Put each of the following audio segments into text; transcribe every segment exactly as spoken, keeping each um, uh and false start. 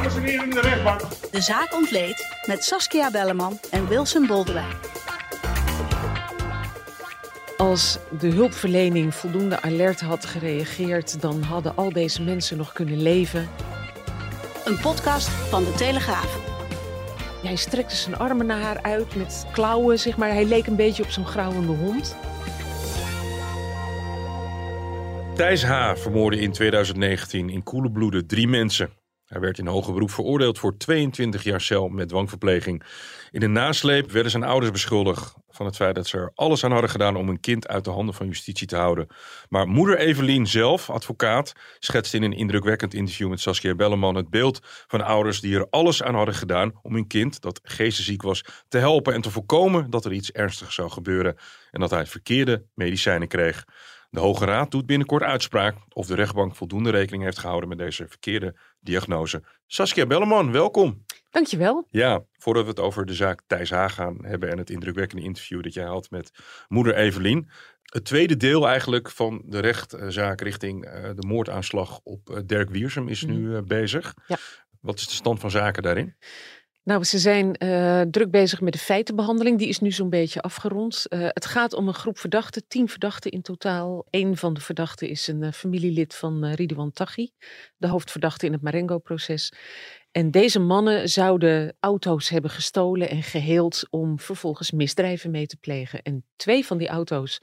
Dames en heren in de rechtbank. De zaak ontleed met Saskia Belleman en Wilson Boldewijk. Als de hulpverlening voldoende alert had gereageerd, dan hadden al deze mensen nog kunnen leven. Een podcast van De Telegraaf. Hij strekte zijn armen naar haar uit met klauwen, zeg maar. Hij leek een beetje op zo'n grauwende hond. Thijs H. vermoorde in twintig negentien in koele bloede drie mensen. Hij werd in hoger beroep veroordeeld voor tweeëntwintig jaar cel met dwangverpleging. In de nasleep werden zijn ouders beschuldigd van het feit dat ze er alles aan hadden gedaan om hun kind uit de handen van justitie te houden. Maar moeder Evelien zelf, advocaat, schetste in een indrukwekkend interview met Saskia Belleman het beeld van ouders die er alles aan hadden gedaan om hun kind, dat geestesziek was, te helpen en te voorkomen dat er iets ernstigs zou gebeuren en dat hij verkeerde medicijnen kreeg. De Hoge Raad doet binnenkort uitspraak of de rechtbank voldoende rekening heeft gehouden met deze verkeerde diagnose. Saskia Belleman, welkom. Dankjewel. Ja, voordat we het over de zaak Thijs H. gaan hebben en het indrukwekkende interview dat jij had met moeder Evelien. Het tweede deel eigenlijk van de rechtszaak richting uh, de moordaanslag op uh, Dirk Wiersum is mm. nu uh, bezig. Ja. Wat is de stand van zaken daarin? Nou, ze zijn uh, druk bezig met de feitenbehandeling. Die is nu zo'n beetje afgerond. Uh, het gaat om een groep verdachten, tien verdachten in totaal. Eén van de verdachten is een uh, familielid van uh, Ridouan Taghi, de hoofdverdachte in het Marengo-proces. En deze mannen zouden auto's hebben gestolen en geheeld om vervolgens misdrijven mee te plegen. En twee van die auto's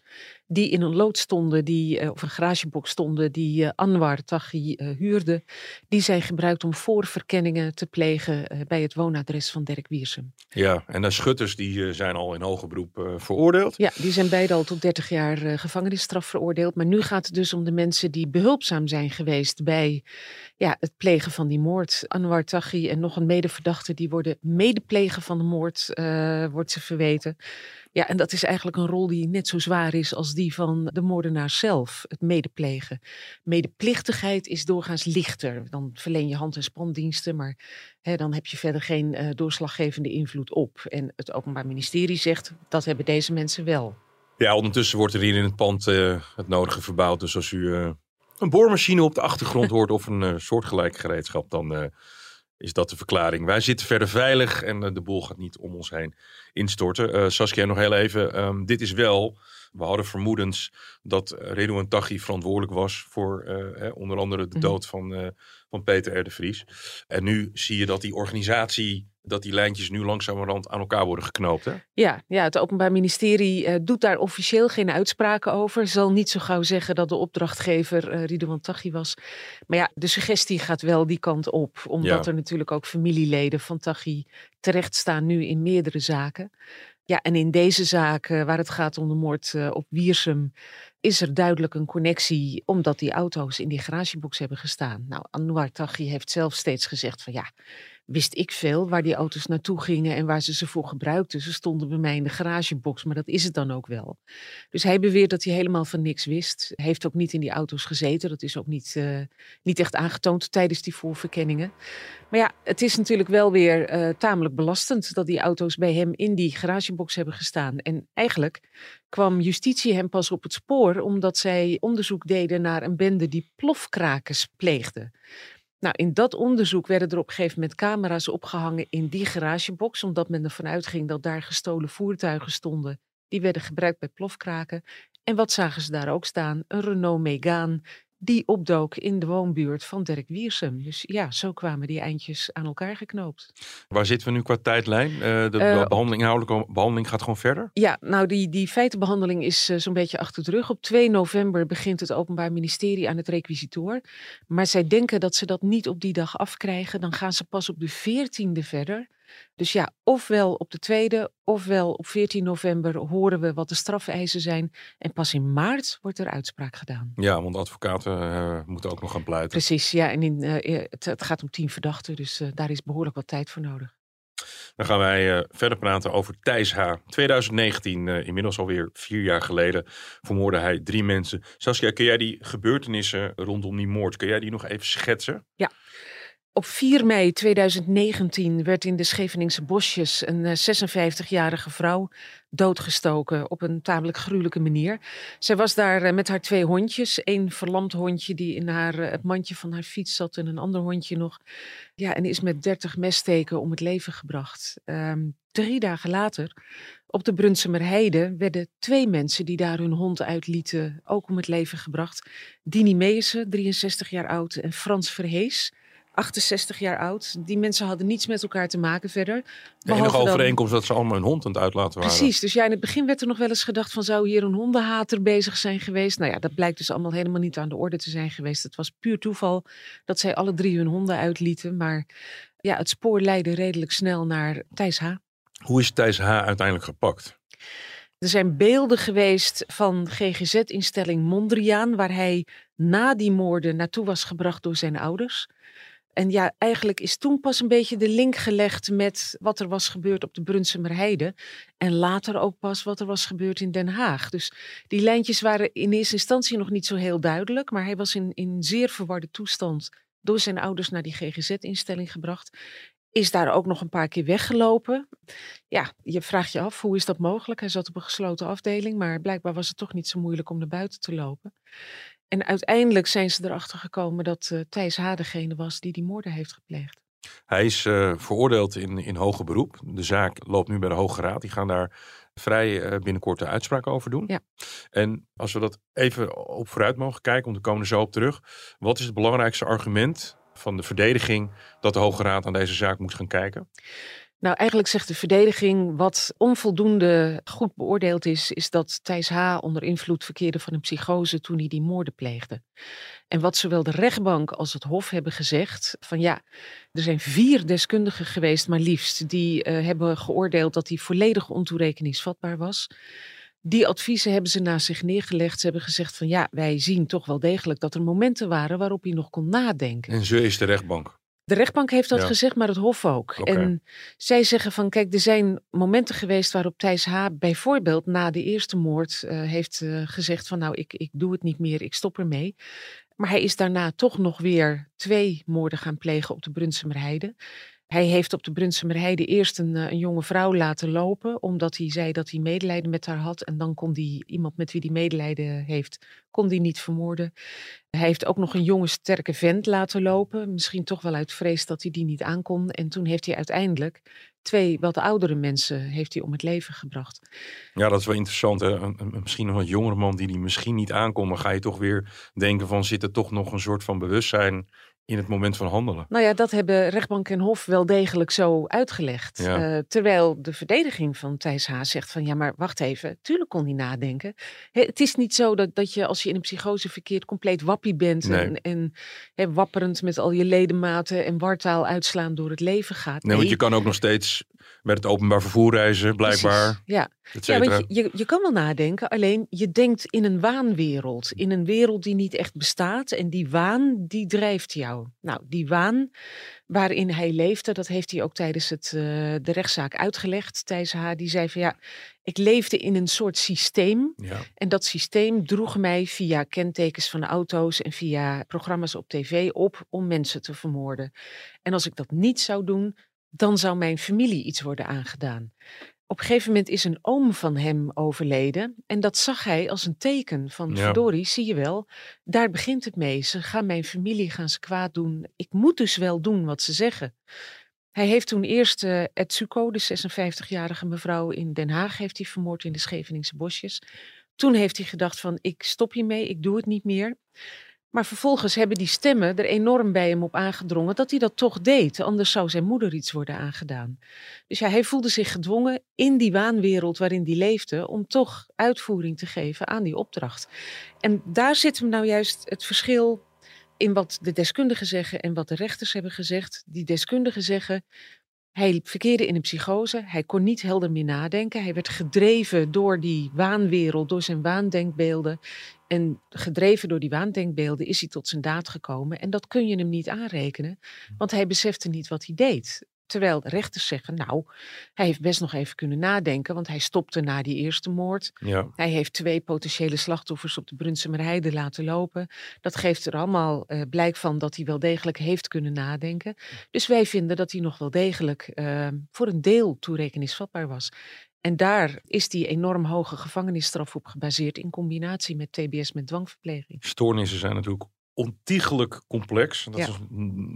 die in een loods stonden, die, of een garagebox stonden, die uh, Anouar Taghi uh, huurde, die zijn gebruikt om voorverkenningen te plegen uh, bij het woonadres van Dirk Wiersum. Ja, en de schutters die uh, zijn al in hoger beroep uh, veroordeeld. Ja, die zijn beide al tot dertig jaar uh, gevangenisstraf veroordeeld. Maar nu gaat het dus om de mensen die behulpzaam zijn geweest bij ja, het plegen van die moord. Anouar Taghi en nog een medeverdachte, die worden medeplegen van de moord, uh, wordt ze verweten. Ja, en dat is eigenlijk een rol die net zo zwaar is als die van de moordenaar zelf, het medeplegen. Medeplichtigheid is doorgaans lichter. Dan verleen je hand- en spandiensten, maar hè, dan heb je verder geen uh, doorslaggevende invloed op. En het Openbaar Ministerie zegt, dat hebben deze mensen wel. Ja, ondertussen wordt er hier in het pand uh, het nodige verbouwd. Dus als u uh, een boormachine op de achtergrond hoort of een uh, soortgelijk gereedschap, dan Uh, is dat de verklaring. Wij zitten verder veilig en uh, de boel gaat niet om ons heen instorten. Uh, Saskia, nog heel even. Um, dit is wel, we hadden vermoedens dat Ridouan Taghi verantwoordelijk was voor uh, eh, onder andere de dood van, uh, van Peter R. De Vries. En nu zie je dat die organisatie, dat die lijntjes nu langzamerhand aan elkaar worden geknoopt. Hè? Ja, ja, het Openbaar Ministerie uh, doet daar officieel geen uitspraken over. Zal niet zo gauw zeggen dat de opdrachtgever uh, Ridouan Taghi was. Maar ja, de suggestie gaat wel die kant op. Omdat ja. er natuurlijk ook familieleden van Taghi terecht staan nu in meerdere zaken. Ja, en in deze zaak uh, waar het gaat om de moord uh, op Wiersum is er duidelijk een connectie, omdat die auto's in die garagebox hebben gestaan. Nou, Anouar Taghi heeft zelf steeds gezegd van ja, wist ik veel waar die auto's naartoe gingen en waar ze ze voor gebruikten. Ze stonden bij mij in de garagebox, maar dat is het dan ook wel. Dus hij beweert dat hij helemaal van niks wist. Hij heeft ook niet in die auto's gezeten. Dat is ook niet, uh, niet echt aangetoond tijdens die voorverkenningen. Maar ja, het is natuurlijk wel weer uh, tamelijk belastend dat die auto's bij hem in die garagebox hebben gestaan. En eigenlijk kwam justitie hem pas op het spoor omdat zij onderzoek deden naar een bende die plofkrakers pleegde. Nou, in dat onderzoek werden er op een gegeven moment camera's opgehangen in die garagebox, omdat men ervan uitging dat daar gestolen voertuigen stonden. Die werden gebruikt bij plofkraken. En wat zagen ze daar ook staan? Een Renault Megane die opdook in de woonbuurt van Dirk Wiersum. Dus ja, zo kwamen die eindjes aan elkaar geknoopt. Waar zitten we nu qua tijdlijn? Uh, de uh, behandeling, inhoudelijke behandeling gaat gewoon verder? Ja, nou die, die feitenbehandeling is uh, zo'n beetje achter de rug. Op twee november begint het Openbaar Ministerie aan het requisitoor. Maar zij denken dat ze dat niet op die dag afkrijgen. Dan gaan ze pas op de veertiende verder. Dus ja, ofwel op de tweede, ofwel op veertien november horen we wat de strafeisen zijn. En pas in maart wordt er uitspraak gedaan. Ja, want advocaten uh, moeten ook nog gaan pleiten. Precies, ja. En in, uh, het, het gaat om tien verdachten, dus uh, daar is behoorlijk wat tijd voor nodig. Dan gaan wij uh, verder praten over Thijs H. twintig negentien, uh, inmiddels alweer vier jaar geleden, vermoorde hij drie mensen. Saskia, kun jij die gebeurtenissen rondom die moord, kun jij die nog even schetsen? Ja. Op vier mei tweeduizend negentien werd in de Scheveningse Bosjes een zesenvijftigjarige vrouw doodgestoken op een tamelijk gruwelijke manier. Zij was daar met haar twee hondjes. Eén verlamd hondje die in haar, het mandje van haar fiets zat en een ander hondje nog. Ja, en is met dertig messteken om het leven gebracht. Um, drie dagen later, op de Brunssummerheide, werden twee mensen die daar hun hond uitlieten ook om het leven gebracht. Dini Meese, drieënzestig jaar oud, en Frans Verhees, achtenzestig jaar oud. Die mensen hadden niets met elkaar te maken verder. De enige overeenkomst dat ze allemaal hun hond aan het uitlaten waren. Precies, dus ja, in het begin werd er nog wel eens gedacht van, zou hier een hondenhater bezig zijn geweest? Nou ja, dat blijkt dus allemaal helemaal niet aan de orde te zijn geweest. Het was puur toeval dat zij alle drie hun honden uitlieten. Maar ja, het spoor leidde redelijk snel naar Thijs H. Hoe is Thijs H. uiteindelijk gepakt? Er zijn beelden geweest van G G Z-instelling Mondriaan, waar hij na die moorden naartoe was gebracht door zijn ouders. En ja, eigenlijk is toen pas een beetje de link gelegd met wat er was gebeurd op de Brunssummerheide. En later ook pas wat er was gebeurd in Den Haag. Dus die lijntjes waren in eerste instantie nog niet zo heel duidelijk. Maar hij was in, in zeer verwarde toestand door zijn ouders naar die G G Z-instelling gebracht. Is daar ook nog een paar keer weggelopen. Ja, je vraagt je af, hoe is dat mogelijk? Hij zat op een gesloten afdeling, maar blijkbaar was het toch niet zo moeilijk om naar buiten te lopen. En uiteindelijk zijn ze erachter gekomen dat uh, Thijs H. degene was die die moorden heeft gepleegd. Hij is uh, veroordeeld in, in hoger beroep. De zaak loopt nu bij de Hoge Raad. Die gaan daar vrij uh, binnenkort de uitspraak over doen. Ja. En als we dat even op vooruit mogen kijken, want we komen er zo op terug. Wat is het belangrijkste argument van de verdediging dat de Hoge Raad aan deze zaak moet gaan kijken? Nou, eigenlijk zegt de verdediging, wat onvoldoende goed beoordeeld is, is dat Thijs H. onder invloed verkeerde van een psychose toen hij die moorden pleegde. En wat zowel de rechtbank als het hof hebben gezegd, van ja, er zijn vier deskundigen geweest, maar liefst, die uh, hebben geoordeeld dat hij volledig ontoerekeningsvatbaar was. Die adviezen hebben ze naast zich neergelegd. Ze hebben gezegd van ja, wij zien toch wel degelijk dat er momenten waren waarop hij nog kon nadenken. En zo is de rechtbank. De rechtbank heeft dat ja. gezegd, maar het hof ook. Okay. En zij zeggen van, kijk, er zijn momenten geweest waarop Thijs H. bijvoorbeeld na de eerste moord uh, heeft uh, gezegd van, nou, ik, ik doe het niet meer, ik stop ermee. Maar hij is daarna toch nog weer twee moorden gaan plegen op de Brunssummerheide. Hij heeft op de Brunssummerheide eerst een, een jonge vrouw laten lopen, omdat hij zei dat hij medelijden met haar had. En dan kon die, iemand met wie hij medelijden heeft, kon die niet vermoorden. Hij heeft ook nog een jonge sterke vent laten lopen. Misschien toch wel uit vrees dat hij die niet aankon. En toen heeft hij uiteindelijk twee wat oudere mensen heeft hij om het leven gebracht. Ja, dat is wel interessant. Hè? Een, een, misschien nog een jongere man die die misschien niet aankon. Dan ga je toch weer denken van, zit er toch nog een soort van bewustzijn in het moment van handelen? Nou ja, dat hebben rechtbank en hof wel degelijk zo uitgelegd. Ja. Uh, terwijl de verdediging van Thijs H. zegt van, ja, maar wacht even. Tuurlijk kon hij nadenken. He, het is niet zo dat, dat je als je in een psychose verkeert compleet wappie bent. Nee. En, en he, wapperend met al je ledematen en wartaal uitslaan door het leven gaat. Nee, nee, want je kan ook nog steeds met het openbaar vervoer reizen, blijkbaar. Ja. Ja, want je, je, je kan wel nadenken, alleen je denkt in een waanwereld. In een wereld die niet echt bestaat. En die waan, die drijft jou. Nou, die waan waarin hij leefde, dat heeft hij ook tijdens het, uh, de rechtszaak uitgelegd. Thijs H. die zei van, ja, ik leefde in een soort systeem. Ja. En dat systeem droeg mij via kentekens van auto's en via programma's op tv op om mensen te vermoorden. En als ik dat niet zou doen, dan zou mijn familie iets worden aangedaan. Op een gegeven moment is een oom van hem overleden. En dat zag hij als een teken van, ja, verdorie, zie je wel, daar begint het mee. Ze gaan mijn familie, gaan ze kwaad doen. Ik moet dus wel doen wat ze zeggen. Hij heeft toen eerst uh, Etsuko, de zesenvijftigjarige mevrouw in Den Haag, heeft hij vermoord in de Scheveningse Bosjes. Toen heeft hij gedacht van, ik stop hiermee, ik doe het niet meer. Maar vervolgens hebben die stemmen er enorm bij hem op aangedrongen dat hij dat toch deed. Anders zou zijn moeder iets worden aangedaan. Dus ja, hij voelde zich gedwongen in die waanwereld waarin hij leefde om toch uitvoering te geven aan die opdracht. En daar zit hem nou juist het verschil in wat de deskundigen zeggen en wat de rechters hebben gezegd. Die deskundigen zeggen, hij verkeerde in een psychose, hij kon niet helder meer nadenken. Hij werd gedreven door die waanwereld, door zijn waandenkbeelden. En gedreven door die waandenkbeelden is hij tot zijn daad gekomen. En dat kun je hem niet aanrekenen, want hij besefte niet wat hij deed. Terwijl de rechters zeggen, nou, hij heeft best nog even kunnen nadenken, want hij stopte na die eerste moord. Ja. Hij heeft twee potentiële slachtoffers op de Brunssummerheide laten lopen. Dat geeft er allemaal uh, blijk van dat hij wel degelijk heeft kunnen nadenken. Dus wij vinden dat hij nog wel degelijk uh, voor een deel toerekeningsvatbaar was. En daar is die enorm hoge gevangenisstraf op gebaseerd in combinatie met T B S met dwangverpleging. Stoornissen zijn natuurlijk ontiegelijk complex. Dat ja. is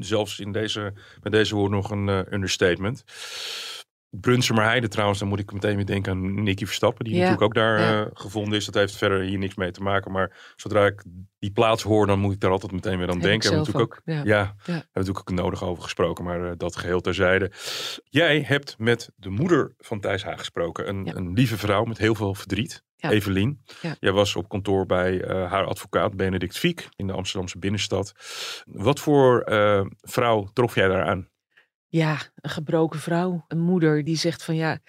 zelfs in deze, met deze woord nog een uh, understatement. Brunssummerheide trouwens, dan moet ik meteen weer denken aan Nicky Verstappen, die ja. natuurlijk ook daar ja. uh, gevonden is. Dat heeft verder hier niks mee te maken. Maar zodra ik die plaats hoor, dan moet ik daar altijd meteen weer aan denken. We hebben natuurlijk ook, ook, ja. Ja, ja. We hebben natuurlijk ook nodig over gesproken, maar uh, dat geheel terzijde. Jij hebt met de moeder van Thijs H. gesproken. Een, ja. een lieve vrouw met heel veel verdriet. Ja. Evelien, ja. jij was op kantoor bij uh, haar advocaat Benedicte Ficq in de Amsterdamse binnenstad. Wat voor uh, vrouw trof jij daar aan? Ja, een gebroken vrouw. Een moeder die zegt van ja,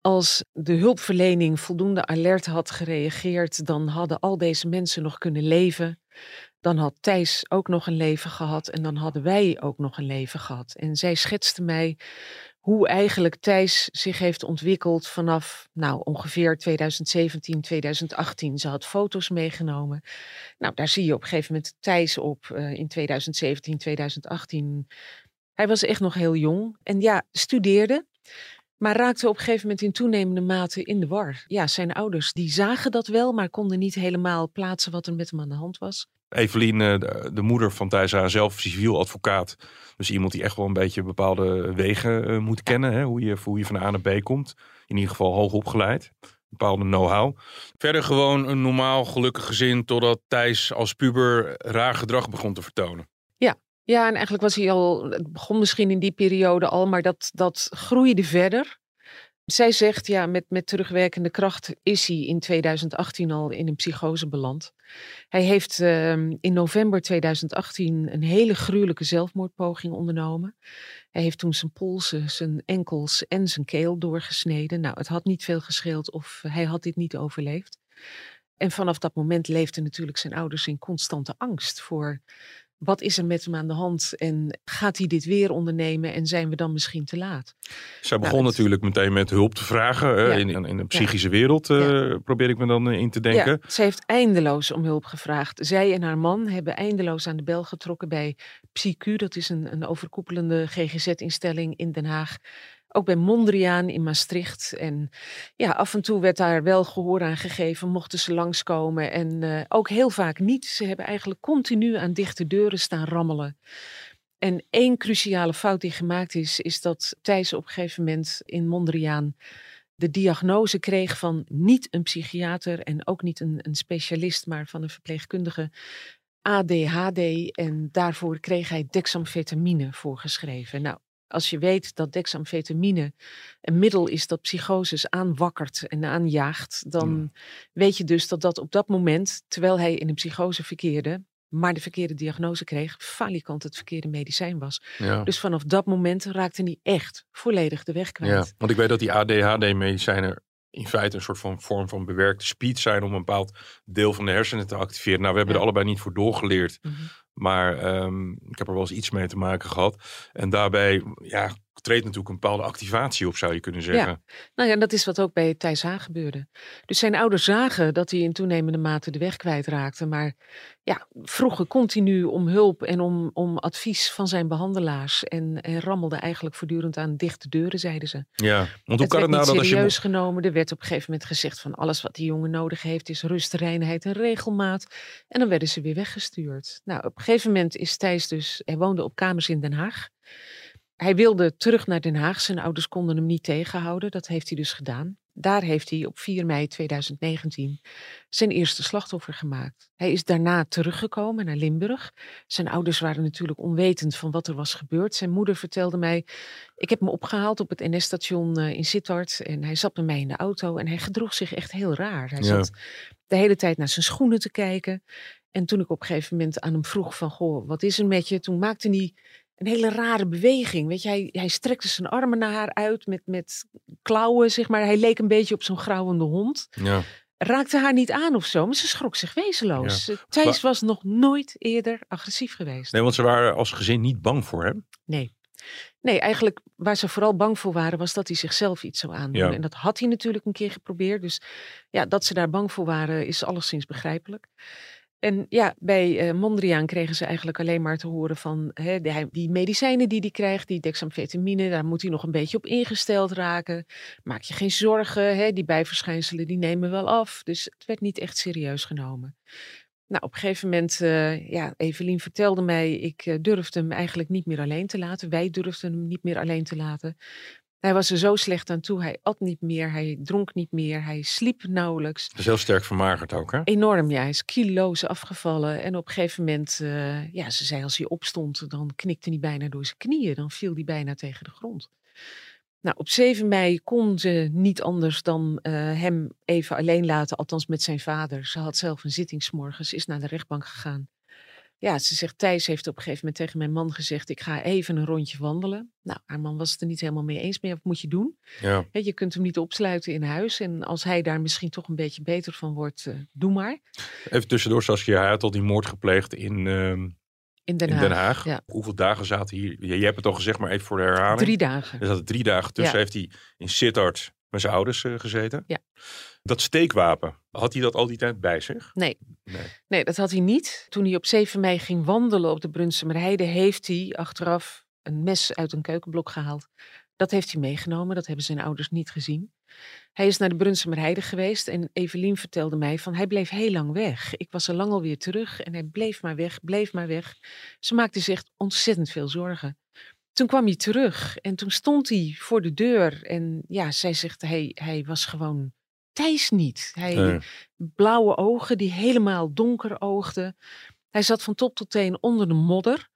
als de hulpverlening voldoende alert had gereageerd, dan hadden al deze mensen nog kunnen leven. Dan had Thijs ook nog een leven gehad en dan hadden wij ook nog een leven gehad. En zij schetste mij hoe eigenlijk Thijs zich heeft ontwikkeld vanaf nou, ongeveer tweeduizend zeventien, tweeduizend achttien. Ze had foto's meegenomen. Nou, daar zie je op een gegeven moment Thijs op uh, in tweeduizend zeventien, tweeduizend achttien. Hij was echt nog heel jong en ja, studeerde. Maar raakte op een gegeven moment in toenemende mate in de war. Ja, zijn ouders die zagen dat wel, maar konden niet helemaal plaatsen wat er met hem aan de hand was. Evelien, de moeder van Thijs H., zelf civiel advocaat. Dus iemand die echt wel een beetje bepaalde wegen moet kennen. Hè? Hoe je, hoe je van A naar B komt. In ieder geval hoog opgeleid. Bepaalde know-how. Verder gewoon een normaal gelukkig gezin, totdat Thijs als puber raar gedrag begon te vertonen. Ja. Ja, en eigenlijk was hij al, het begon misschien in die periode al, maar dat, dat groeide verder. Zij zegt, ja, met, met terugwerkende kracht is hij in tweeduizend achttien al in een psychose beland. Hij heeft uh, in november tweeduizend achttien een hele gruwelijke zelfmoordpoging ondernomen. Hij heeft toen zijn polsen, zijn enkels en zijn keel doorgesneden. Nou, het had niet veel gescheeld of hij had dit niet overleefd. En vanaf dat moment leefden natuurlijk zijn ouders in constante angst voor: wat is er met hem aan de hand en gaat hij dit weer ondernemen en zijn we dan misschien te laat? Zij begon nou, het... natuurlijk meteen met hulp te vragen. Ja. In, in de psychische ja. wereld uh, ja. probeer ik me dan in te denken. Ja. Zij heeft eindeloos om hulp gevraagd. Zij en haar man hebben eindeloos aan de bel getrokken bij PsyQ. Dat is een, een overkoepelende G G Z-instelling in Den Haag. Ook bij Mondriaan in Maastricht. En ja, af en toe werd daar wel gehoor aan gegeven. Mochten ze langskomen. En uh, ook heel vaak niet. Ze hebben eigenlijk continu aan dichte deuren staan rammelen. En één cruciale fout die gemaakt is, is dat Thijs op een gegeven moment in Mondriaan de diagnose kreeg van niet een psychiater en ook niet een, een specialist, maar van een verpleegkundige. A D H D. En daarvoor kreeg hij dexamfetamine voorgeschreven. Nou. Als je weet dat dexamfetamine een middel is dat psychoses aanwakkert en aanjaagt, dan ja. weet je dus dat dat op dat moment, terwijl hij in een psychose verkeerde, maar de verkeerde diagnose kreeg, falikant het verkeerde medicijn was. Ja. Dus vanaf dat moment raakte hij echt volledig de weg kwijt. Ja, want ik weet dat die A D H D-medicijnen in feite een soort van vorm van bewerkte speed zijn om een bepaald deel van de hersenen te activeren. Nou, we hebben ja. er allebei niet voor doorgeleerd. Mm-hmm. Maar um, ik heb er wel eens iets mee te maken gehad. En daarbij ja, treedt natuurlijk een bepaalde activatie op, zou je kunnen zeggen. Ja. Nou ja, en dat is wat ook bij Thijs H. gebeurde. Dus zijn ouders zagen dat hij in toenemende mate de weg kwijtraakte. Maar ja, vroegen continu om hulp en om, om advies van zijn behandelaars. En, en rammelden eigenlijk voortdurend aan dichte deuren, zeiden ze. Ja, want hoe kan het nou dat als je serieus genomen. Er werd op een gegeven moment gezegd van alles wat die jongen nodig heeft is rust, reinheid en regelmaat. En dan werden ze weer weggestuurd. Nou, op Op een gegeven moment is Thijs dus, hij woonde op kamers in Den Haag. Hij wilde terug naar Den Haag, zijn ouders konden hem niet tegenhouden. Dat heeft hij dus gedaan. Daar heeft hij op vier mei tweeduizend negentien zijn eerste slachtoffer gemaakt. Hij is daarna teruggekomen naar Limburg. Zijn ouders waren natuurlijk onwetend van wat er was gebeurd. Zijn moeder vertelde mij, ik heb hem opgehaald op het N S-station in Sittard. En hij zat met mij in de auto en hij gedroeg zich echt heel raar. Hij ja. zat de hele tijd naar zijn schoenen te kijken. En toen ik op een gegeven moment aan hem vroeg van, goh, wat is er met je? Toen maakte hij een hele rare beweging. Weet je, hij, hij strekte zijn armen naar haar uit met, met klauwen, zeg maar. Hij leek een beetje op zo'n grauwende hond. Ja. Raakte haar niet aan of zo, maar ze schrok zich wezenloos. Ja. Thijs was nog nooit eerder agressief geweest. Nee, want ze waren als gezin niet bang voor hem. Nee. Nee, eigenlijk waar ze vooral bang voor waren was dat hij zichzelf iets zou aandoen. Ja. En dat had hij natuurlijk een keer geprobeerd. Dus ja, dat ze daar bang voor waren is alleszins begrijpelijk. En ja, bij uh, Mondriaan kregen ze eigenlijk alleen maar te horen van hè, die, die medicijnen die hij krijgt, die dexamfetamine, daar moet hij nog een beetje op ingesteld raken. Maak je geen zorgen, hè, die bijverschijnselen die nemen wel af. Dus het werd niet echt serieus genomen. Nou, op een gegeven moment, uh, ja, Evelien vertelde mij, ik uh, durfde hem eigenlijk niet meer alleen te laten. Wij durfden hem niet meer alleen te laten. Hij was er zo slecht aan toe. Hij at niet meer, hij dronk niet meer, hij sliep nauwelijks. Dus heel sterk vermagerd ook, hè? Enorm, ja. Hij is kilo's afgevallen. En op een gegeven moment, uh, ja, ze zei als hij opstond, dan knikte hij bijna door zijn knieën. Dan viel hij bijna tegen de grond. Nou, op zeven mei kon ze niet anders dan uh, hem even alleen laten, althans met zijn vader. Ze had zelf een zitting 's morgens, is naar de rechtbank gegaan. Ja, ze zegt, Thijs heeft op een gegeven moment tegen mijn man gezegd, ik ga even een rondje wandelen. Nou, haar man was het er niet helemaal mee eens mee, wat moet je doen? Ja. He, je kunt hem niet opsluiten in huis en als hij daar misschien toch een beetje beter van wordt, uh, doe maar. Even tussendoor, Saskia, hij had al die moord gepleegd in... Uh... In Den Haag. In Den Haag. Ja. Hoeveel dagen zaten hier? Je hebt het al gezegd, maar even voor de herhaling. Drie dagen. Er zaten drie dagen tussen. Ja. Heeft hij in Sittard met zijn ouders uh, gezeten? Ja. Dat steekwapen, had hij dat al die tijd bij zich? Nee. Nee. Nee, dat had hij niet. Toen hij op zeven mei ging wandelen op de Brunssummerheide, heeft hij achteraf een mes uit een keukenblok gehaald. Dat heeft hij meegenomen. Dat hebben zijn ouders niet gezien. Hij is naar de Brunssummerheide geweest en Evelien vertelde mij van hij bleef heel lang weg. Ik was er lang alweer terug en hij bleef maar weg, bleef maar weg. Ze maakte zich ontzettend veel zorgen. Toen kwam hij terug en toen stond hij voor de deur en ja, zij zegt hij, hij was gewoon Thijs niet. Hij nee. Blauwe ogen die helemaal donker oogden. Hij zat van top tot teen onder de modder.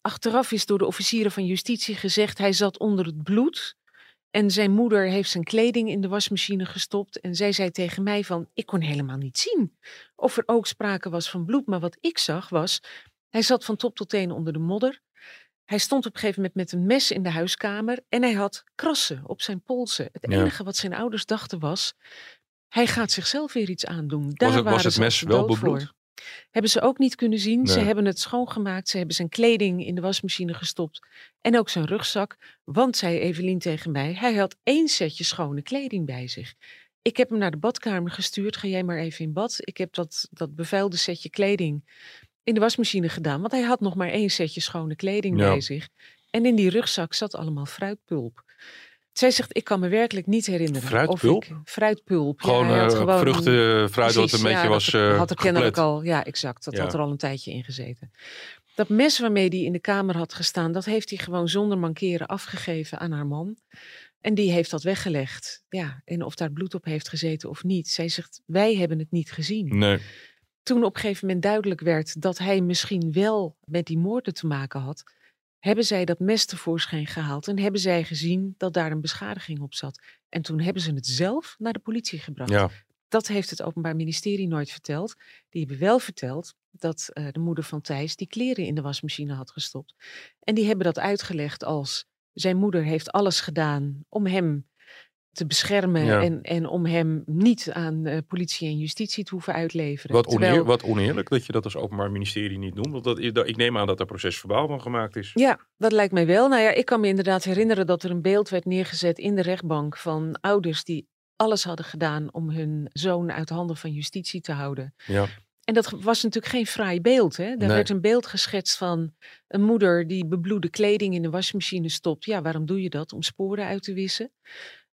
Achteraf is door de officieren van justitie gezegd hij zat onder het bloed. En zijn moeder heeft zijn kleding in de wasmachine gestopt. En zij zei tegen mij van, ik kon helemaal niet zien of er ook sprake was van bloed. Maar wat ik zag was, hij zat van top tot teen onder de modder. Hij stond op een gegeven moment met een mes in de huiskamer. En hij had krassen op zijn polsen. Het ja. enige wat zijn ouders dachten was, hij gaat zichzelf weer iets aandoen. Daar was het, waren was het mes wel bebloed? Hebben ze ook niet kunnen zien. Nee. Ze hebben het schoongemaakt. Ze hebben zijn kleding in de wasmachine gestopt. En ook zijn rugzak. Want, zei Evelien tegen mij, hij had één setje schone kleding bij zich. Ik heb hem naar de badkamer gestuurd. Ga jij maar even in bad. Ik heb dat, dat bevuilde setje kleding in de wasmachine gedaan. Want hij had nog maar één setje schone kleding ja. bij zich. En in die rugzak zat allemaal fruitpulp. Zij zegt, ik kan me werkelijk niet herinneren. Fruitpulp? Of ik, fruitpulp. Gewoon, ja, had uh, gewoon vruchten, een, fruit precies, dat een beetje ja, was uh, had er kennelijk al, ja, exact. Dat ja. had er al een tijdje in gezeten. Dat mes waarmee hij in de kamer had gestaan, dat heeft hij gewoon zonder mankeren afgegeven aan haar man. En die heeft dat weggelegd. Ja, en of daar bloed op heeft gezeten of niet. Zij zegt, wij hebben het niet gezien. Nee. Toen op een gegeven moment duidelijk werd dat hij misschien wel met die moorden te maken had, hebben zij dat mes tevoorschijn gehaald en hebben zij gezien dat daar een beschadiging op zat. En toen hebben ze het zelf naar de politie gebracht. Ja. Dat heeft het Openbaar Ministerie nooit verteld. Die hebben wel verteld dat uh, de moeder van Thijs die kleren in de wasmachine had gestopt. En die hebben dat uitgelegd als zijn moeder heeft alles gedaan om hem te beschermen ja. en, en om hem niet aan uh, politie en justitie te hoeven uitleveren. Wat, Terwijl... oneer, wat oneerlijk dat je dat als Openbaar Ministerie niet noemt. Want dat, dat, ik neem aan dat er procesverbaal van gemaakt is. Ja, dat lijkt mij wel. Nou ja, ik kan me inderdaad herinneren dat er een beeld werd neergezet in de rechtbank van ouders die alles hadden gedaan om hun zoon uit handen van justitie te houden. Ja. En dat was natuurlijk geen fraai beeld. Hè? Daar nee. werd een beeld geschetst van een moeder die bebloede kleding in de wasmachine stopt. Ja, waarom doe je dat? Om sporen uit te wissen.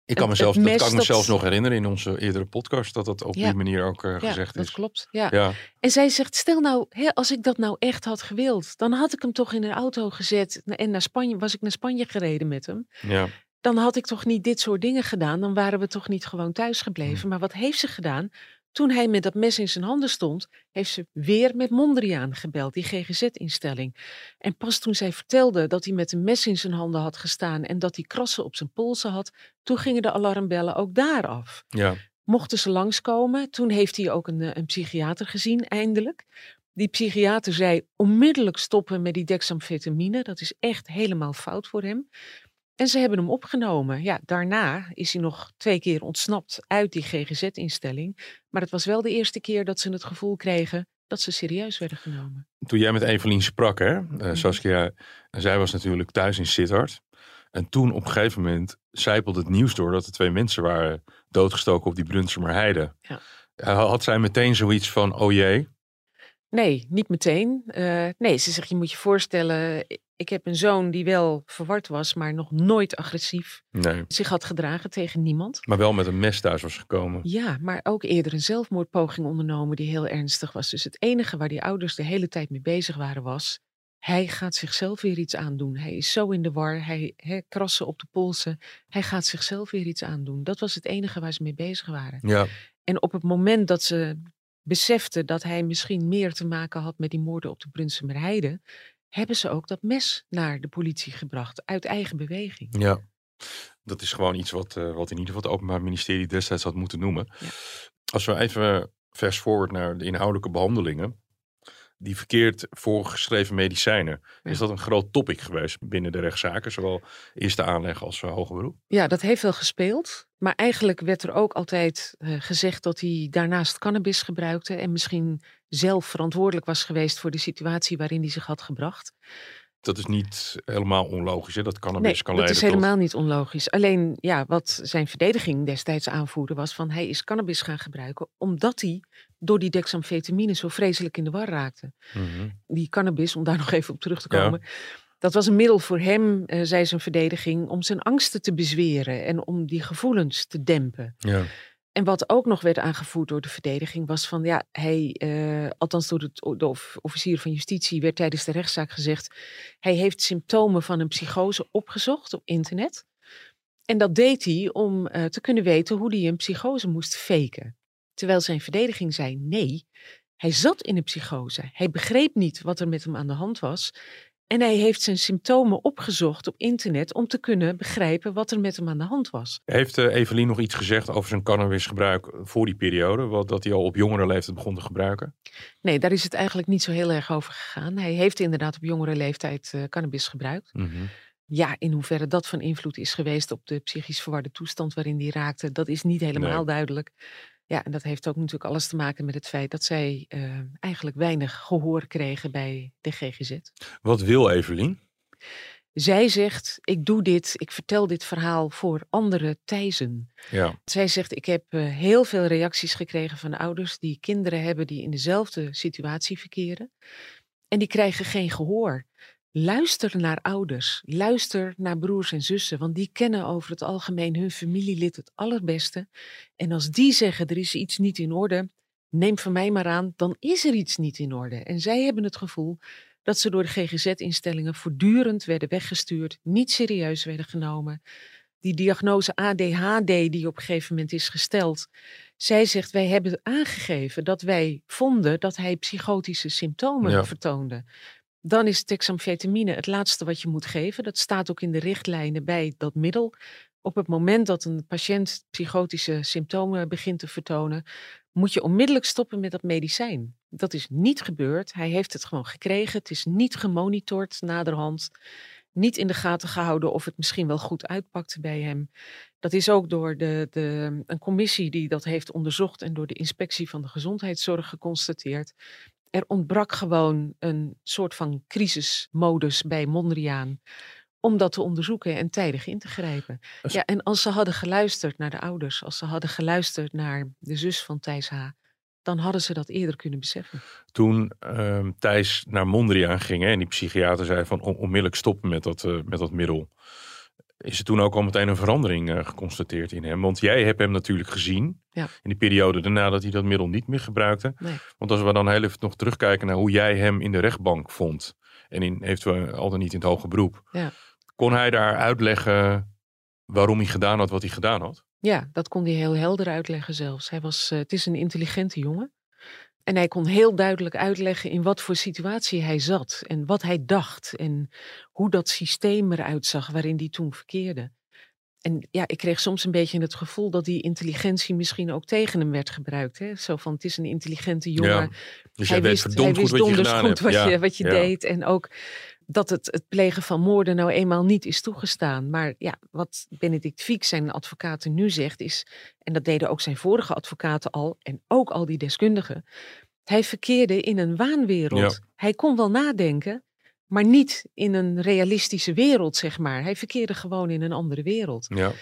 Ik kan mezelf, dat kan ik me zelfs dat... nog herinneren in onze eerdere podcast, dat dat op ja. die manier ook uh, gezegd ja, dat is. Dat klopt, ja. ja. En zij zegt, stel nou, hè, als ik dat nou echt had gewild, dan had ik hem toch in een auto gezet en naar Spanje, was ik naar Spanje gereden met hem. Ja. Dan had ik toch niet dit soort dingen gedaan, dan waren we toch niet gewoon thuis gebleven. Hm. Maar wat heeft ze gedaan? Toen hij met dat mes in zijn handen stond, heeft ze weer met Mondriaan gebeld, die G G Z-instelling. En pas toen zij vertelde dat hij met een mes in zijn handen had gestaan en dat hij krassen op zijn polsen had, toen gingen de alarmbellen ook daar af. Ja. Mochten ze langskomen, toen heeft hij ook een, een psychiater gezien, eindelijk. Die psychiater zei onmiddellijk stoppen met die dexamfetamine, dat is echt helemaal fout voor hem. En ze hebben hem opgenomen. Ja, daarna is hij nog twee keer ontsnapt uit die G G Z-instelling. Maar het was wel de eerste keer dat ze het gevoel kregen, dat ze serieus werden genomen. Toen jij met Evelien sprak, hè, uh, Saskia, en zij was natuurlijk thuis in Sittard. En toen op een gegeven moment sijpelde het nieuws door dat er twee mensen waren doodgestoken op die Brunssummerheide. Ja. Had zij meteen zoiets van, oh jee? Nee, niet meteen. Uh, nee, ze zegt, je moet je voorstellen, ik heb een zoon die wel verward was, maar nog nooit agressief nee. zich had gedragen tegen niemand. Maar wel met een mes thuis was gekomen. Ja, maar ook eerder een zelfmoordpoging ondernomen die heel ernstig was. Dus het enige waar die ouders de hele tijd mee bezig waren was, hij gaat zichzelf weer iets aandoen. Hij is zo in de war, hij he, krassen op de polsen. Hij gaat zichzelf weer iets aandoen. Dat was het enige waar ze mee bezig waren. Ja. En op het moment dat ze beseften dat hij misschien meer te maken had met die moorden op de Brunssummerheide, hebben ze ook dat mes naar de politie gebracht, uit eigen beweging. Ja, dat is gewoon iets wat, uh, wat in ieder geval het Openbaar Ministerie destijds had moeten noemen. Ja. Als we even fast forward naar de inhoudelijke behandelingen, die verkeerd voorgeschreven medicijnen. Ja. Is dat een groot topic geweest binnen de rechtszaken? Zowel eerste aanleg als uh, hoger beroep? Ja, dat heeft wel gespeeld. Maar eigenlijk werd er ook altijd uh, gezegd dat hij daarnaast cannabis gebruikte en misschien zelf verantwoordelijk was geweest voor de situatie waarin hij zich had gebracht. Dat is niet helemaal onlogisch, hè? Dat cannabis nee, kan leiden tot... Nee, dat is helemaal niet onlogisch. Alleen, ja, wat zijn verdediging destijds aanvoerde was van hij is cannabis gaan gebruiken omdat hij door die dexamfetamine zo vreselijk in de war raakte. Mm-hmm. Die cannabis, om daar nog even op terug te komen, ja. Dat was een middel voor hem, uh, zei zijn verdediging, om zijn angsten te bezweren en om die gevoelens te dempen. Ja. En wat ook nog werd aangevoerd door de verdediging was van, ja, hij, uh, althans door de, de officier van justitie werd tijdens de rechtszaak gezegd, hij heeft symptomen van een psychose opgezocht op internet. En dat deed hij om uh, te kunnen weten hoe hij een psychose moest faken. Terwijl zijn verdediging zei, nee, hij zat in een psychose. Hij begreep niet wat er met hem aan de hand was. En hij heeft zijn symptomen opgezocht op internet om te kunnen begrijpen wat er met hem aan de hand was. Heeft uh, Evelien nog iets gezegd over zijn cannabisgebruik voor die periode? Wat, dat hij al op jongere leeftijd begon te gebruiken? Nee, daar is het eigenlijk niet zo heel erg over gegaan. Hij heeft inderdaad op jongere leeftijd uh, cannabis gebruikt. Mm-hmm. Ja, in hoeverre dat van invloed is geweest op de psychisch verwarde toestand waarin hij raakte, dat is niet helemaal nee. duidelijk. Ja, en dat heeft ook natuurlijk alles te maken met het feit dat zij uh, eigenlijk weinig gehoor kregen bij de G G Z. Wat wil Evelien? Zij zegt, ik doe dit, ik vertel dit verhaal voor andere Thijsen. Ja. Zij zegt, ik heb uh, heel veel reacties gekregen van ouders die kinderen hebben die in dezelfde situatie verkeren. En die krijgen geen gehoor. Luister naar ouders, luister naar broers en zussen, want die kennen over het algemeen hun familielid het allerbeste. En als die zeggen, er is iets niet in orde, neem van mij maar aan, dan is er iets niet in orde. En zij hebben het gevoel dat ze door de G G Z-instellingen voortdurend werden weggestuurd, niet serieus werden genomen. Die diagnose A D H D die op een gegeven moment is gesteld. Zij zegt, wij hebben aangegeven dat wij vonden dat hij psychotische symptomen ja. vertoonde. Dan is dexamfetamine het laatste wat je moet geven. Dat staat ook in de richtlijnen bij dat middel. Op het moment dat een patiënt psychotische symptomen begint te vertonen, moet je onmiddellijk stoppen met dat medicijn. Dat is niet gebeurd. Hij heeft het gewoon gekregen. Het is niet gemonitord naderhand. Niet in de gaten gehouden of het misschien wel goed uitpakte bij hem. Dat is ook door de, de, een commissie die dat heeft onderzocht en door de inspectie van de gezondheidszorg geconstateerd. Er ontbrak gewoon een soort van crisismodus bij Mondriaan om dat te onderzoeken en tijdig in te grijpen. Ja, en als ze hadden geluisterd naar de ouders, als ze hadden geluisterd naar de zus van Thijs H., dan hadden ze dat eerder kunnen beseffen. Toen uh, Thijs naar Mondriaan ging hè, en die psychiater zei van on- onmiddellijk stoppen met dat, uh, met dat middel, is er toen ook al meteen een verandering uh, geconstateerd in hem? Want jij hebt hem natuurlijk gezien ja. in de periode daarna dat hij dat middel niet meer gebruikte. Nee. Want als we dan heel even nog terugkijken naar hoe jij hem in de rechtbank vond en in, eventueel al dan niet in het hoger beroep. Ja. Kon hij daar uitleggen waarom hij gedaan had wat hij gedaan had? Ja, dat kon hij heel helder uitleggen zelfs. Hij was, uh, het is een intelligente jongen. En hij kon heel duidelijk uitleggen in wat voor situatie hij zat en wat hij dacht en hoe dat systeem eruit zag waarin hij toen verkeerde. En ja, ik kreeg soms een beetje het gevoel dat die intelligentie misschien ook tegen hem werd gebruikt. Hè? Zo van, het is een intelligente jongen. Ja, dus hij wist verdomd goed wat je gedaan hebt. Wat, ja, je, wat je ja. deed. En ook dat het, het plegen van moorden nou eenmaal niet is toegestaan. Maar ja, wat Benedicte Ficq, zijn advocaten, nu zegt is, en dat deden ook zijn vorige advocaten al en ook al die deskundigen, Hij verkeerde in een waanwereld. Ja. Hij kon wel nadenken, maar niet in een realistische wereld, zeg maar. Hij verkeerde gewoon in een andere wereld. Ja,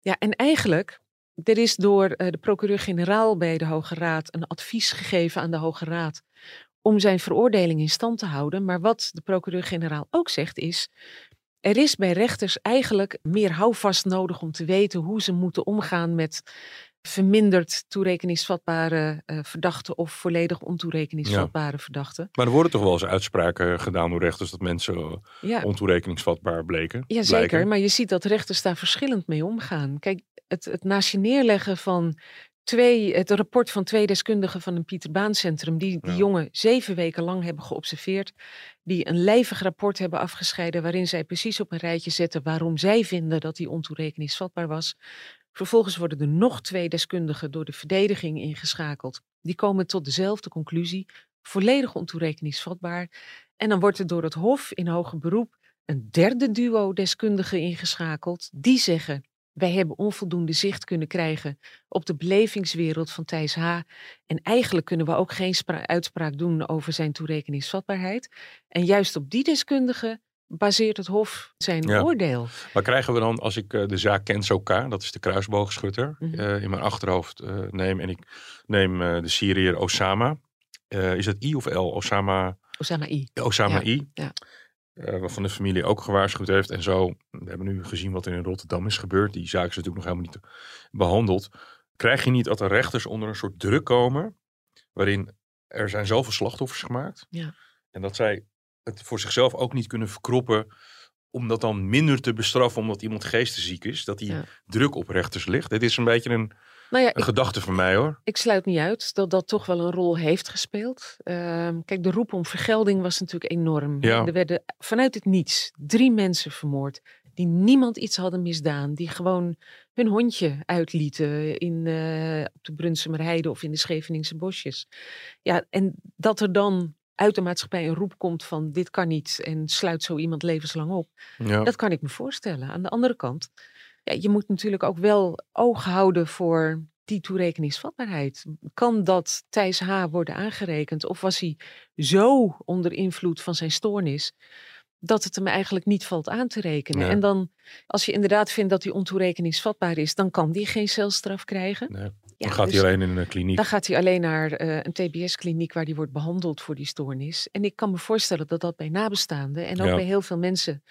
ja en eigenlijk... Er is door uh, de procureur-generaal bij de Hoge Raad een advies gegeven aan de Hoge Raad om zijn veroordeling in stand te houden. Maar wat de procureur-generaal ook zegt is, er is bij rechters eigenlijk meer houvast nodig om te weten hoe ze moeten omgaan met verminderd toerekeningsvatbare uh, verdachten of volledig ontoerekeningsvatbare ja. verdachten. Maar er worden toch wel eens uitspraken gedaan door rechters dat mensen ja. ontoerekeningsvatbaar bleken? Ja, zeker. Blijken. Maar je ziet dat rechters daar verschillend mee omgaan. Kijk, Het, het naast je neerleggen van twee, het rapport van twee deskundigen van een Pieter Baan centrum, die die ja. jongen zeven weken lang hebben geobserveerd, die een lijvig rapport hebben afgescheiden waarin zij precies op een rijtje zetten waarom zij vinden dat hij ontoerekeningsvatbaar was. Vervolgens worden er nog twee deskundigen door de verdediging ingeschakeld. Die komen tot dezelfde conclusie, volledig ontoerekeningsvatbaar. En dan wordt er door het Hof in hoger beroep een derde duo deskundigen ingeschakeld, die zeggen: wij hebben onvoldoende zicht kunnen krijgen op de belevingswereld van Thijs H. En eigenlijk kunnen we ook geen uitspraak doen over zijn toerekeningsvatbaarheid. En juist op die deskundigen baseert het Hof zijn ja. oordeel. Maar krijgen we dan, als ik uh, de zaak Kensoka, dat is de kruisboogschutter, mm-hmm. uh, in mijn achterhoofd uh, neem. En ik neem uh, de Syriër Osama. Uh, is dat I of L? Osama, Osama I. Osama ja. I. Ja. Uh, waarvan de familie ook gewaarschuwd heeft en zo. We hebben nu gezien wat er in Rotterdam is gebeurd. Die zaak is natuurlijk nog helemaal niet behandeld. Krijg je niet dat de rechters onder een soort druk komen, waarin er zijn zoveel slachtoffers gemaakt. Ja. En dat zij het voor zichzelf ook niet kunnen verkroppen om dat dan minder te bestraffen, omdat iemand geestesziek is, dat die ja. druk op rechters ligt. Dit is een beetje een, nou ja, een ik, gedachte van mij, hoor. Ik sluit niet uit dat dat toch wel een rol heeft gespeeld. Uh, kijk, de roep om vergelding was natuurlijk enorm. Ja. Er werden vanuit het niets drie mensen vermoord die niemand iets hadden misdaan, die gewoon hun hondje uitlieten in, uh, op de Brunssummerheide of in de Scheveningse Bosjes. Ja, en dat er dan uit de maatschappij een roep komt van dit kan niet en sluit zo iemand levenslang op. Ja. Dat kan ik me voorstellen. Aan de andere kant, ja, je moet natuurlijk ook wel oog houden voor die toerekeningsvatbaarheid. Kan dat Thijs H. worden aangerekend of was hij zo onder invloed van zijn stoornis dat het hem eigenlijk niet valt aan te rekenen? Nee. En dan, als je inderdaad vindt dat hij ontoerekeningsvatbaar is, dan kan die geen celstraf krijgen. Nee. Ja, dan gaat dus hij alleen in een kliniek. Dan gaat hij alleen naar uh, een T B S-kliniek waar hij wordt behandeld voor die stoornis. En ik kan me voorstellen dat dat bij nabestaanden en ook ja. bij heel veel mensen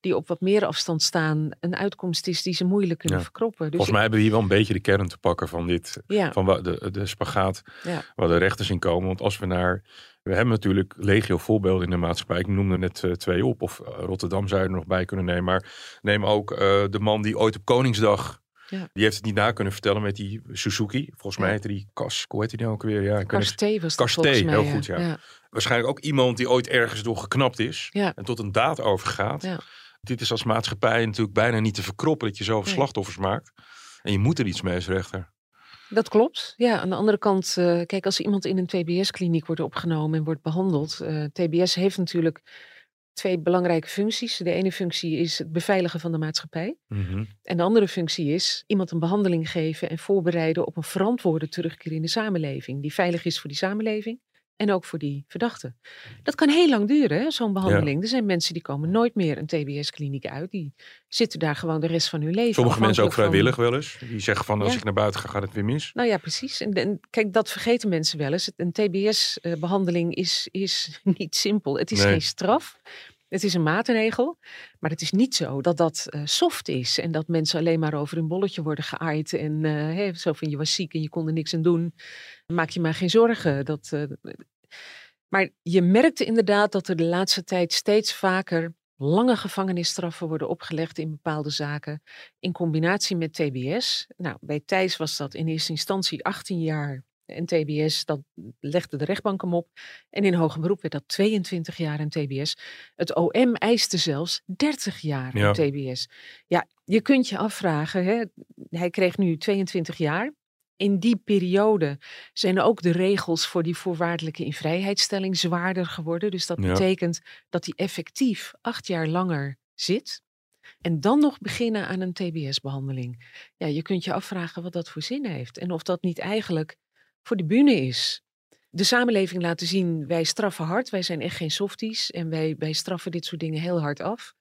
die op wat meer afstand staan een uitkomst is die ze moeilijk kunnen ja. verkroppen. Dus Volgens mij ik... hebben we hier wel een beetje de kern te pakken van dit, ja. van de, de spagaat ja. waar de rechters in komen. Want als we naar, we hebben natuurlijk legio voorbeelden in de maatschappij. Ik noemde net uh, twee op, of uh, Rotterdam zou je er nog bij kunnen nemen. Maar neem ook uh, de man die ooit op Koningsdag, ja. die heeft het niet na kunnen vertellen met die Suzuki. Volgens ja. mij heette die Kas, hoe heet die nou ook weer? Ja, Karsté was dat volgens mij. Heel goed, ja. ja. Waarschijnlijk ook iemand die ooit ergens door geknapt is ja. en tot een daad overgaat. Ja. Dit is als maatschappij natuurlijk bijna niet te verkroppen dat je zoveel nee. slachtoffers maakt. En je moet er iets mee als rechter. Dat klopt. Ja, aan de andere kant, uh, kijk, als iemand in een T B S-kliniek wordt opgenomen en wordt behandeld. Uh, T B S heeft natuurlijk twee belangrijke functies. De ene functie is het beveiligen van de maatschappij. Mm-hmm. En de andere functie is iemand een behandeling geven en voorbereiden op een verantwoorde terugkeer in de samenleving. Die veilig is voor die samenleving. En ook voor die verdachten. Dat kan heel lang duren, zo'n behandeling. Ja. Er zijn mensen die komen nooit meer een T B S-kliniek uit. Die zitten daar gewoon de rest van hun leven. Sommige mensen ook vrijwillig van wel eens. Die zeggen van, als ja. ik naar buiten ga, gaat het weer mis. Nou ja, precies. En, en kijk, dat vergeten mensen wel eens. Een T B S-behandeling is, is niet simpel. Het is nee. geen straf. Het is een maatregel, maar het is niet zo dat dat uh, soft is en dat mensen alleen maar over hun bolletje worden geaaid en uh, hey, zo van je was ziek en je kon er niks aan doen. Maak je maar geen zorgen. Dat, uh... Maar je merkte inderdaad dat er de laatste tijd steeds vaker lange gevangenisstraffen worden opgelegd in bepaalde zaken in combinatie met T B S. Nou, bij Thijs was dat in eerste instantie achttien jaar. En T B S, dat legde de rechtbank hem op. En in hoger beroep werd dat tweeëntwintig jaar en T B S. Het O M eiste zelfs dertig jaar ja. T B S. Ja, je kunt je afvragen, hè? Hij kreeg nu tweeëntwintig jaar. In die periode zijn ook de regels voor die voorwaardelijke invrijheidstelling zwaarder geworden. Dus dat ja. betekent dat hij effectief acht jaar langer zit. En dan nog beginnen aan een T B S-behandeling. Ja, je kunt je afvragen wat dat voor zin heeft. En of dat niet eigenlijk voor de bühne is. de samenleving laten zien, wij straffen hard, wij zijn echt geen softies en wij, wij straffen dit soort dingen heel hard af.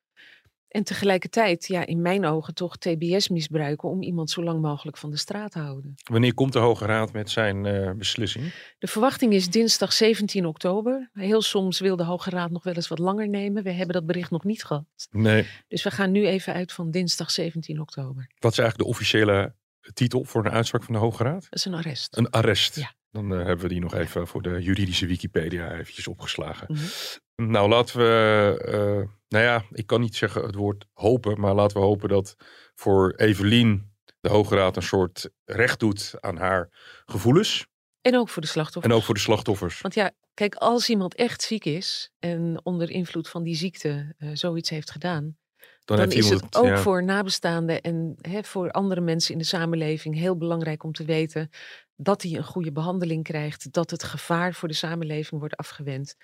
En tegelijkertijd, ja, in mijn ogen toch T B S misbruiken om iemand zo lang mogelijk van de straat te houden. Wanneer komt de Hoge Raad met zijn uh, beslissing? De verwachting is dinsdag zeventien oktober. Heel soms wil de Hoge Raad nog wel eens wat langer nemen. We hebben dat bericht nog niet gehad. Nee. Dus we gaan nu even uit van dinsdag zeventien oktober. Wat is eigenlijk de officiële titel voor een uitspraak van de Hoge Raad? Dat is een arrest. Een arrest. Ja. Dan uh, hebben we die nog even voor de juridische Wikipedia eventjes opgeslagen. Mm-hmm. Nou, laten we... Uh, nou ja, ik kan niet zeggen het woord hopen, maar laten we hopen dat voor Evelien de Hoge Raad een soort recht doet aan haar gevoelens. En ook voor de slachtoffers. En ook voor de slachtoffers. Want ja, kijk, als iemand echt ziek is en onder invloed van die ziekte uh, zoiets heeft gedaan, dan, dan heeft is iemand, het ook ja. voor nabestaanden en hè, voor andere mensen in de samenleving heel belangrijk om te weten dat hij een goede behandeling krijgt, dat het gevaar voor de samenleving wordt afgewend.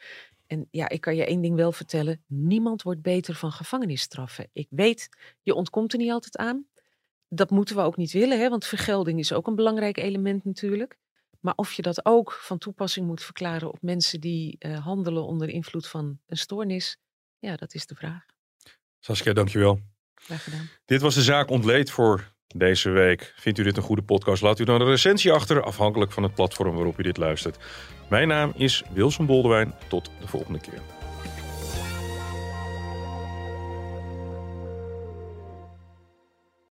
En ja, ik kan je één ding wel vertellen. Niemand wordt beter van gevangenisstraffen. Ik weet, je ontkomt er niet altijd aan. Dat moeten we ook niet willen, hè? Want vergelding is ook een belangrijk element natuurlijk. Maar of je dat ook van toepassing moet verklaren op mensen die uh, handelen onder invloed van een stoornis, ja, dat is de vraag. Saskia, dankjewel. Graag gedaan. Dit was De Zaak Ontleed voor deze week. Vindt u dit een goede podcast? Laat u dan een recensie achter, afhankelijk van het platform waarop u dit luistert. Mijn naam is Wilson Boldewijn. Tot de volgende keer.